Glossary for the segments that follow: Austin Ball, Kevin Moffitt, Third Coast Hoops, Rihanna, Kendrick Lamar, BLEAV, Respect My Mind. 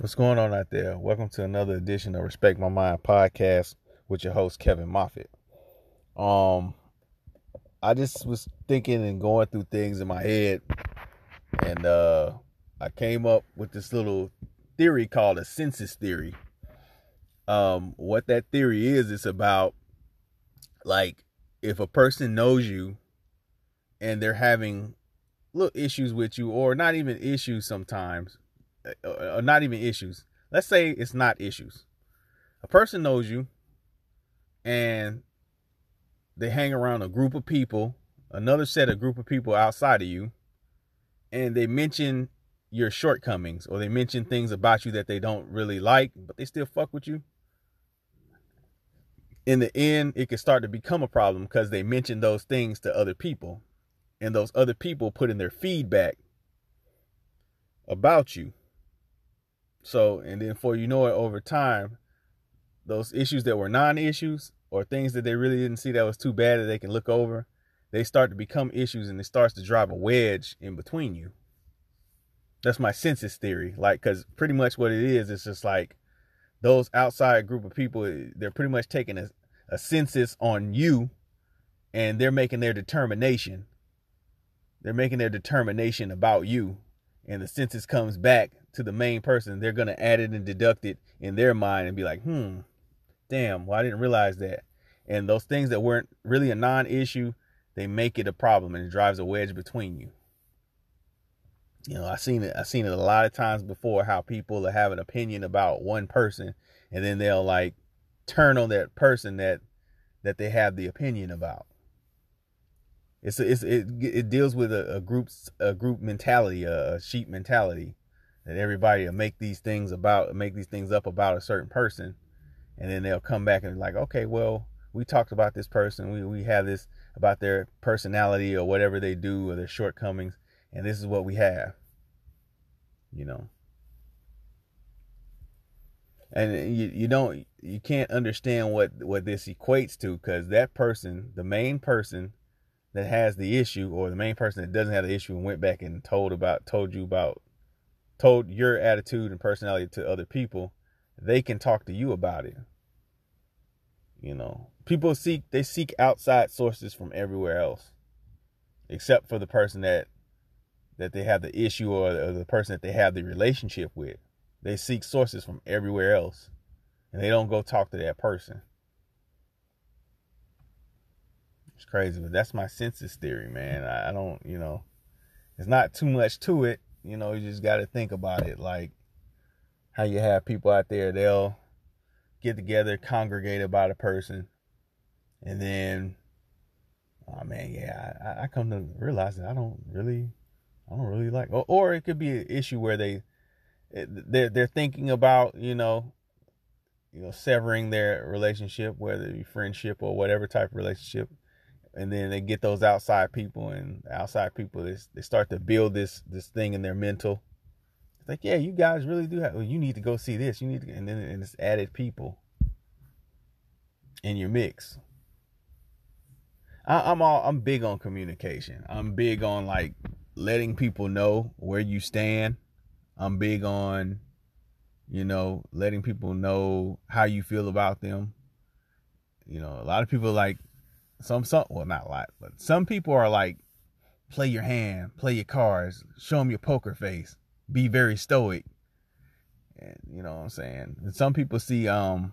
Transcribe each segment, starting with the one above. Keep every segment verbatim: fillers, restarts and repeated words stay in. What's going on out there? Welcome to another edition of Respect My Mind podcast with your host, Kevin Moffitt. Um, I just was thinking and going through things in my head, and uh, I came up with this little theory called a census theory. Um, what that theory is, it's about, like, if a person knows you and they're having little issues with you, or not even issues sometimes, or not even issues. Let's say it's not issues. A person knows you and they hang around a group of people, another set of group of people outside of you, and they mention your shortcomings, or they mention things about you that they don't really like, but they still fuck with you. In the end, it can start to become a problem because they mention those things to other people, and those other people put in their feedback about you. So, and then for you know it, over time, those issues that were non-issues, or things that they really didn't see that was too bad that they can look over, they start to become issues, and it starts to drive a wedge in between you. That's my census theory. Like, because pretty much what it is, it's just like those outside group of people, they're pretty much taking a, a census on you, and they're making their determination. They're making their determination about you. And the census comes back to the main person. They're going to add it and deduct it in their mind and be like, hmm, damn, well, I didn't realize that. And those things that weren't really a non-issue, they make it a problem, and it drives a wedge between you. You know, I've seen it. I've seen it a lot of times before, how people have an opinion about one person, and then they'll like turn on that person that that they have the opinion about. It's, a, it's it it deals with a, a group a group mentality, a, a sheep mentality, that everybody will make these things about make these things up about a certain person, and then they'll come back and be like, okay, well, we talked about this person, we we have this about their personality or whatever they do or their shortcomings, and this is what we have, you know. And you you don't you can't understand what what this equates to, because that person, the main person that has the issue, or the main person that doesn't have the issue and went back and told about, told you about, told your attitude and personality to other people, they can talk to you about it. You know, people seek, they seek outside sources from everywhere else, except for the person that, that they have the issue, or the, or the person that they have the relationship with. They seek sources from everywhere else, and they don't go talk to that person. It's crazy, but that's my census theory, man. I don't, you know, it's not too much to it. You know, you just got to think about it. Like how you have people out there, they'll get together, congregate about a person. And then, oh man, yeah, I, I come to realize that I don't really, I don't really like, or, or it could be an issue where they, they're, they're thinking about, you know, you know, severing their relationship, whether it be friendship or whatever type of relationship. And then they get those outside people, and outside people, they, they start to build this this thing in their mental. It's like, yeah, you guys really do have, well, you need to go see this. You need to, and then and it's added people in your mix. I, I'm all I'm big on communication. I'm big on like letting people know where you stand. I'm big on, you know, letting people know how you feel about them. You know, a lot of people like. Some, some, well, not a lot, but some people are like, play your hand, play your cards, show them your poker face, be very stoic. And you know what I'm saying? And some people see, um,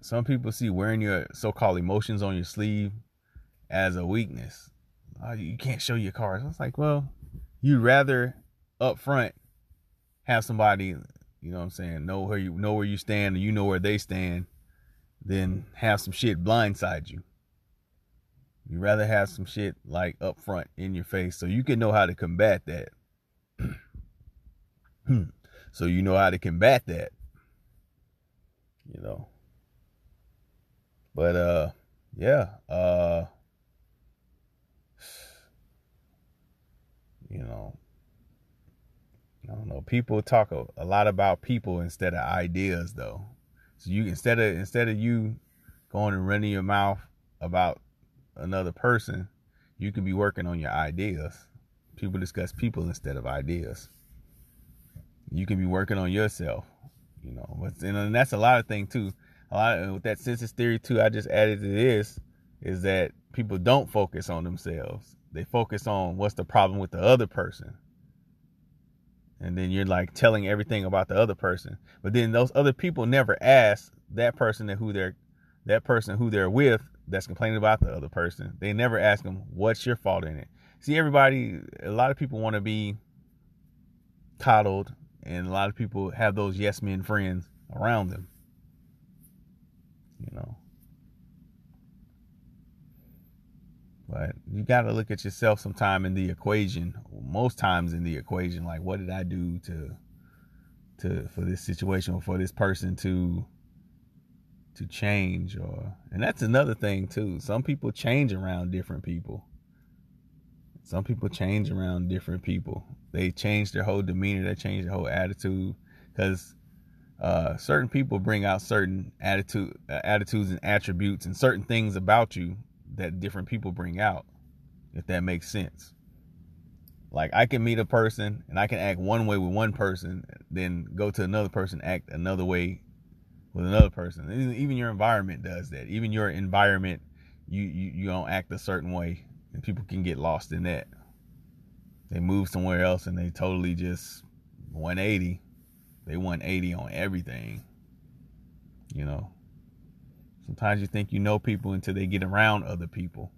some people see wearing your so-called emotions on your sleeve as a weakness. Oh, you can't show your cards. I was like, well, you'd rather up front have somebody, you know what I'm saying, know where you, know where you stand, and you know where they stand, then have some shit blindside you. You'd rather have some shit like up front in your face, so you can know how to combat that. so you know how to combat that. You know. But uh, yeah, uh, you know, I don't know. People talk a, a lot about people instead of ideas, though. So you instead of instead of you going and running your mouth about another person, you could be working on your ideas. People discuss people instead of ideas. You can be working on yourself, you know. But, and that's a lot of things too. A lot of, with that census theory too, I just added to this, is that people don't focus on themselves. They focus on what's the problem with the other person. And then you're like telling everything about the other person. But then those other people never ask that person who they're, that person who they're with that's complaining about the other person. They never ask them, what's your fault in it? See, everybody, a lot of people want to be coddled, and a lot of people have those yes men friends around them, you know. But you got to look at yourself sometime in the equation, most times in the equation, like, what did I do to, to, for this situation or for this person to, to change? Or, and that's another thing too. Some people change around different people. Some people change around different people. They change their whole demeanor. They change their whole attitude, because uh, certain people bring out certain attitude, uh, attitudes and attributes and certain things about you that different people bring out, if that makes sense. Like, I can meet a person and I can act one way with one person, then go to another person, act another way with another person. Even your environment does that. Even your environment, you, you, you don't act a certain way. And people can get lost in that. They move somewhere else and they totally just one eighty. They one eighty on everything. You know. Sometimes you think you know people until they get around other people.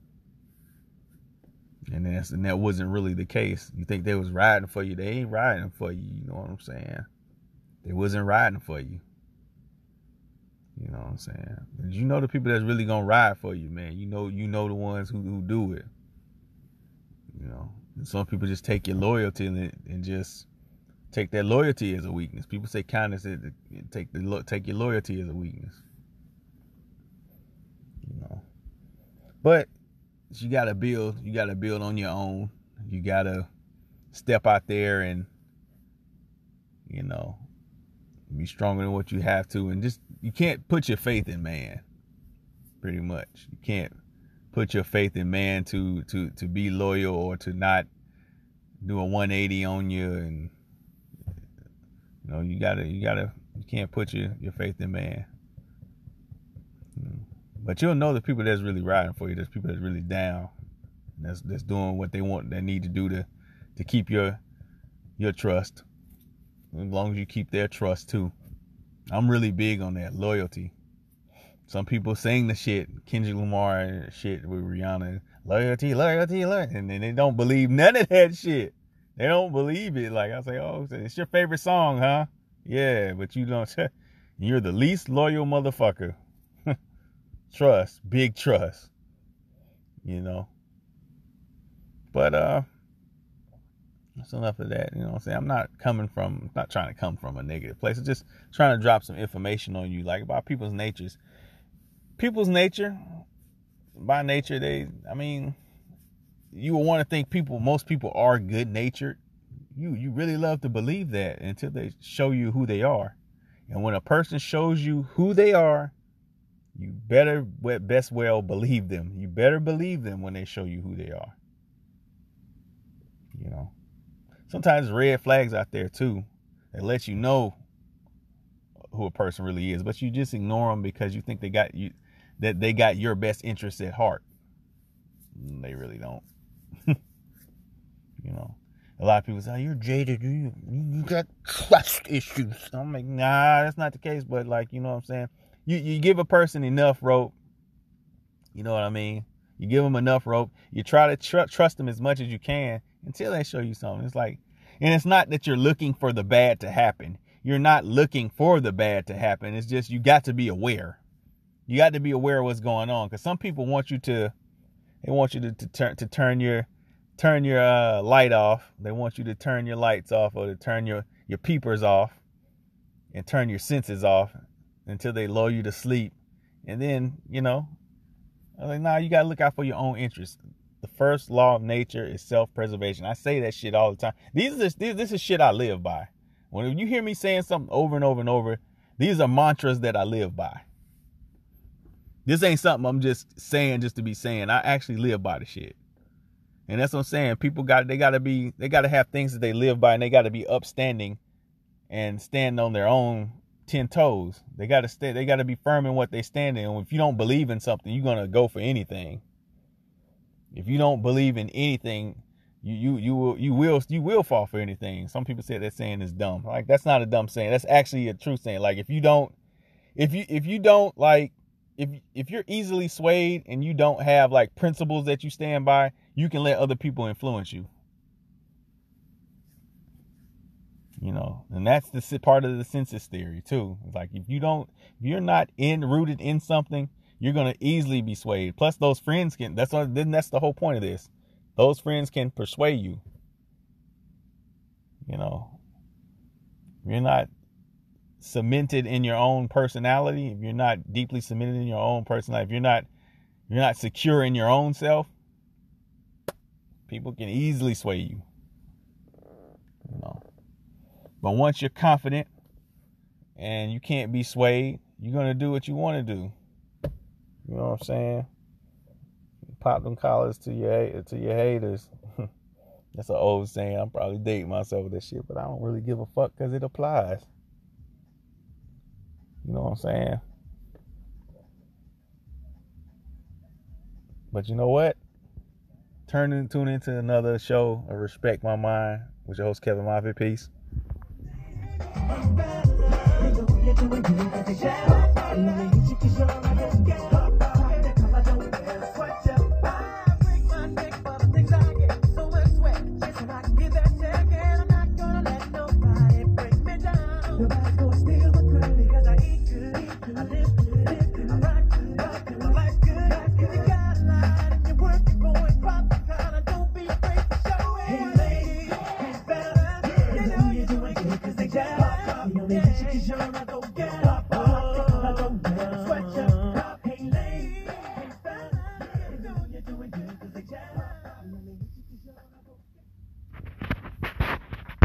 And that's, and that wasn't really the case. You think they was riding for you. They ain't riding for you. You know what I'm saying? They wasn't riding for you. You know what I'm saying? But you know the people that's really gonna ride for you, man. You know, you know the ones who, who do it. You know, and some people just take your loyalty and, and just take that loyalty as a weakness. People say kindness, take the take your loyalty as a weakness. You know, but you gotta build. You gotta build on your own. You gotta step out there and, you know, be stronger than what you have to, and just, you can't put your faith in man. Pretty much, you can't put your faith in man to to to be loyal or to not do a one eighty on you. And you know, you gotta, you gotta, you can't put your, your faith in man. But you'll know the people that's really riding for you. There's people that's really down. That's that's doing what they want, they need to do to to keep your your trust. As long as you keep their trust too. I'm really big on that loyalty. Some people sing the shit, Kendrick Lamar shit with Rihanna, loyalty, loyalty, loyalty, and then they don't believe none of that shit. They don't believe it. Like, I say, oh, it's your favorite song, huh? Yeah, but you don't. You're the least loyal motherfucker. Trust, big trust. You know. But uh, that's enough of that. You know what I'm saying? I'm not coming from, not trying to come from a negative place. I'm just trying to drop some information on you, like, about people's natures. People's nature, by nature, they, I mean, you will want to think people, most people are good-natured. You, you really love to believe that until they show you who they are. And when a person shows you who they are, you better, best well believe them. You better believe them when they show you who they are. You know? Sometimes red flags out there too that let you know who a person really is, but you just ignore them because you think they got you, that they got your best interests at heart. They really don't. You know, a lot of people say, oh, "You're jaded. You you got trust issues." I'm like, nah, that's not the case. But like, you know what I'm saying? You you give a person enough rope. You know what I mean? You give them enough rope. You try to tr- trust them as much as you can. Until they show you something. It's like, and it's not that you're looking for the bad to happen. You're not looking for the bad to happen. It's just, you got to be aware. You got to be aware of what's going on. Because some people want you to, they want you to, to turn, to turn your, turn your uh, light off. They want you to turn your lights off, or to turn your, your peepers off and turn your senses off until they lull you to sleep. And then, you know, I was like, nah, you got to look out for your own interests. The first law of nature is self-preservation. I say that shit all the time. These are this, this is shit I live by. When you hear me saying something over and over and over, these are mantras that I live by. This ain't something I'm just saying just to be saying. I actually live by the shit. And that's what I'm saying. People got they got to be they got to have things that they live by, and they got to be upstanding and stand on their own ten toes. They got to stay. They got to be firm in what they stand in. If you don't believe in something, you're gonna go for anything. If you don't believe in anything, you you you will you will you will fall for anything. Some people say that saying is dumb. Like, that's not a dumb saying. That's actually a true saying. Like, if you don't, if you if you don't like. If if you're easily swayed and you don't have, like, principles that you stand by, you can let other people influence you. You know, and that's the part of the census theory, too. It's like, if you don't, if you're not in rooted in something, you're going to easily be swayed. Plus, those friends can, that's what, then that's the whole point of this. Those friends can persuade you. You know, you're not cemented in your own personality, if you're not deeply cemented in your own personality, if you're not you're not secure in your own self, people can easily sway you. You know. But once you're confident and you can't be swayed, you're gonna do what you wanna do. You know what I'm saying? Pop them collars to your to your haters. That's an old saying. I'm probably dating myself with that shit, but I don't really give a fuck because it applies. You know what I'm saying? But you know what? Turn and tune into another show of Respect My Mind with your host, Kevin Moffitt. Peace.